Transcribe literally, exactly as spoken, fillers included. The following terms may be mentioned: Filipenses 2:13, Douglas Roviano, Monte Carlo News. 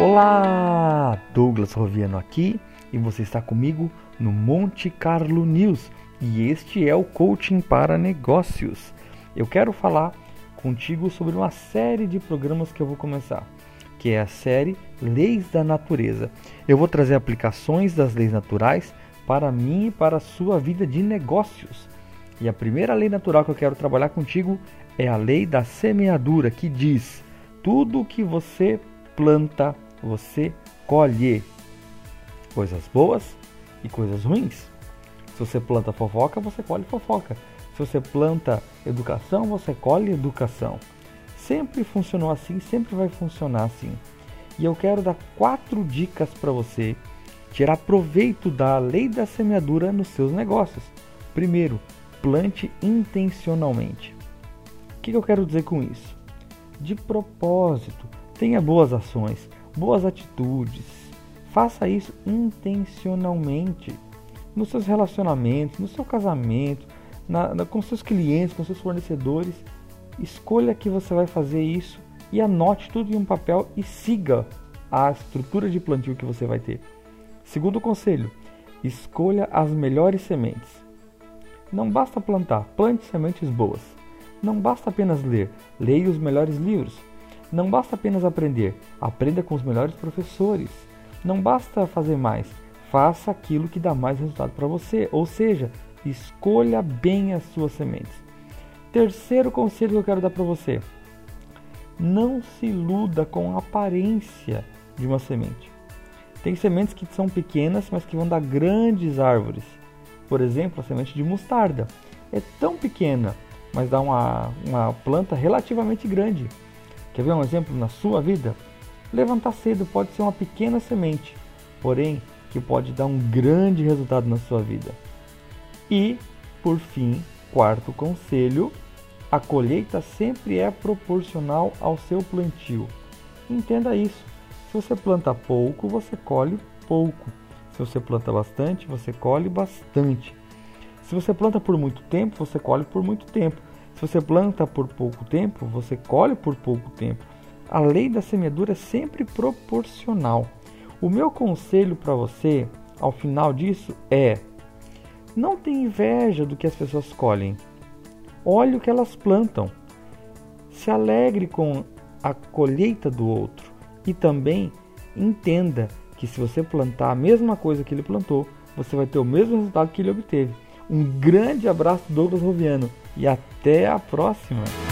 Olá, Douglas Roviano aqui e você está comigo no Monte Carlo News e este é o Coaching para Negócios. Eu quero falar contigo sobre uma série de programas que eu vou começar, que é a série Leis da Natureza. Eu vou trazer aplicações das leis naturais para mim e para a sua vida de negócios. E a primeira lei natural que eu quero trabalhar contigo é a lei da semeadura, que diz: tudo que você planta, você colhe. Coisas boas e coisas ruins. Se você planta fofoca, você colhe fofoca. Se você planta educação, você colhe educação. Sempre funcionou assim, sempre vai funcionar assim. E eu quero dar quatro dicas para você tirar proveito da lei da semeadura nos seus negócios. Primeiro, plante intencionalmente. O que eu quero dizer com isso? De propósito, tenha boas ações, boas atitudes. Faça isso intencionalmente. Nos seus relacionamentos, no seu casamento, Na, na, com seus clientes, com seus fornecedores. Escolha que você vai fazer isso e anote tudo em um papel e siga a estrutura de plantio que você vai ter. Segundo conselho, escolha as melhores sementes. Não basta plantar, plante sementes boas. Não basta apenas ler, leia os melhores livros. Não basta apenas aprender, aprenda com os melhores professores. Não basta fazer mais, faça aquilo que dá mais resultado para você, ou seja, escolha bem as suas sementes. Terceiro conselho que eu quero dar para você: não se iluda com a aparência de uma semente. Tem sementes que são pequenas, mas que vão dar grandes árvores. Por exemplo, a semente de mostarda é tão pequena, mas dá uma, uma planta relativamente grande. Quer ver um exemplo na sua vida? Levantar cedo pode ser uma pequena semente, porém, que pode dar um grande resultado na sua vida. E, por fim, quarto conselho, a colheita sempre é proporcional ao seu plantio. Entenda isso. Se você planta pouco, você colhe pouco. Se você planta bastante, você colhe bastante. Se você planta por muito tempo, você colhe por muito tempo. Se você planta por pouco tempo, você colhe por pouco tempo. A lei da semeadura é sempre proporcional. O meu conselho para você, ao final disso, é: não tenha inveja do que as pessoas colhem. Olhe o que elas plantam. Se alegre com a colheita do outro. E também entenda que se você plantar a mesma coisa que ele plantou, você vai ter o mesmo resultado que ele obteve. Um grande abraço, Douglas Roviano. E até a próxima!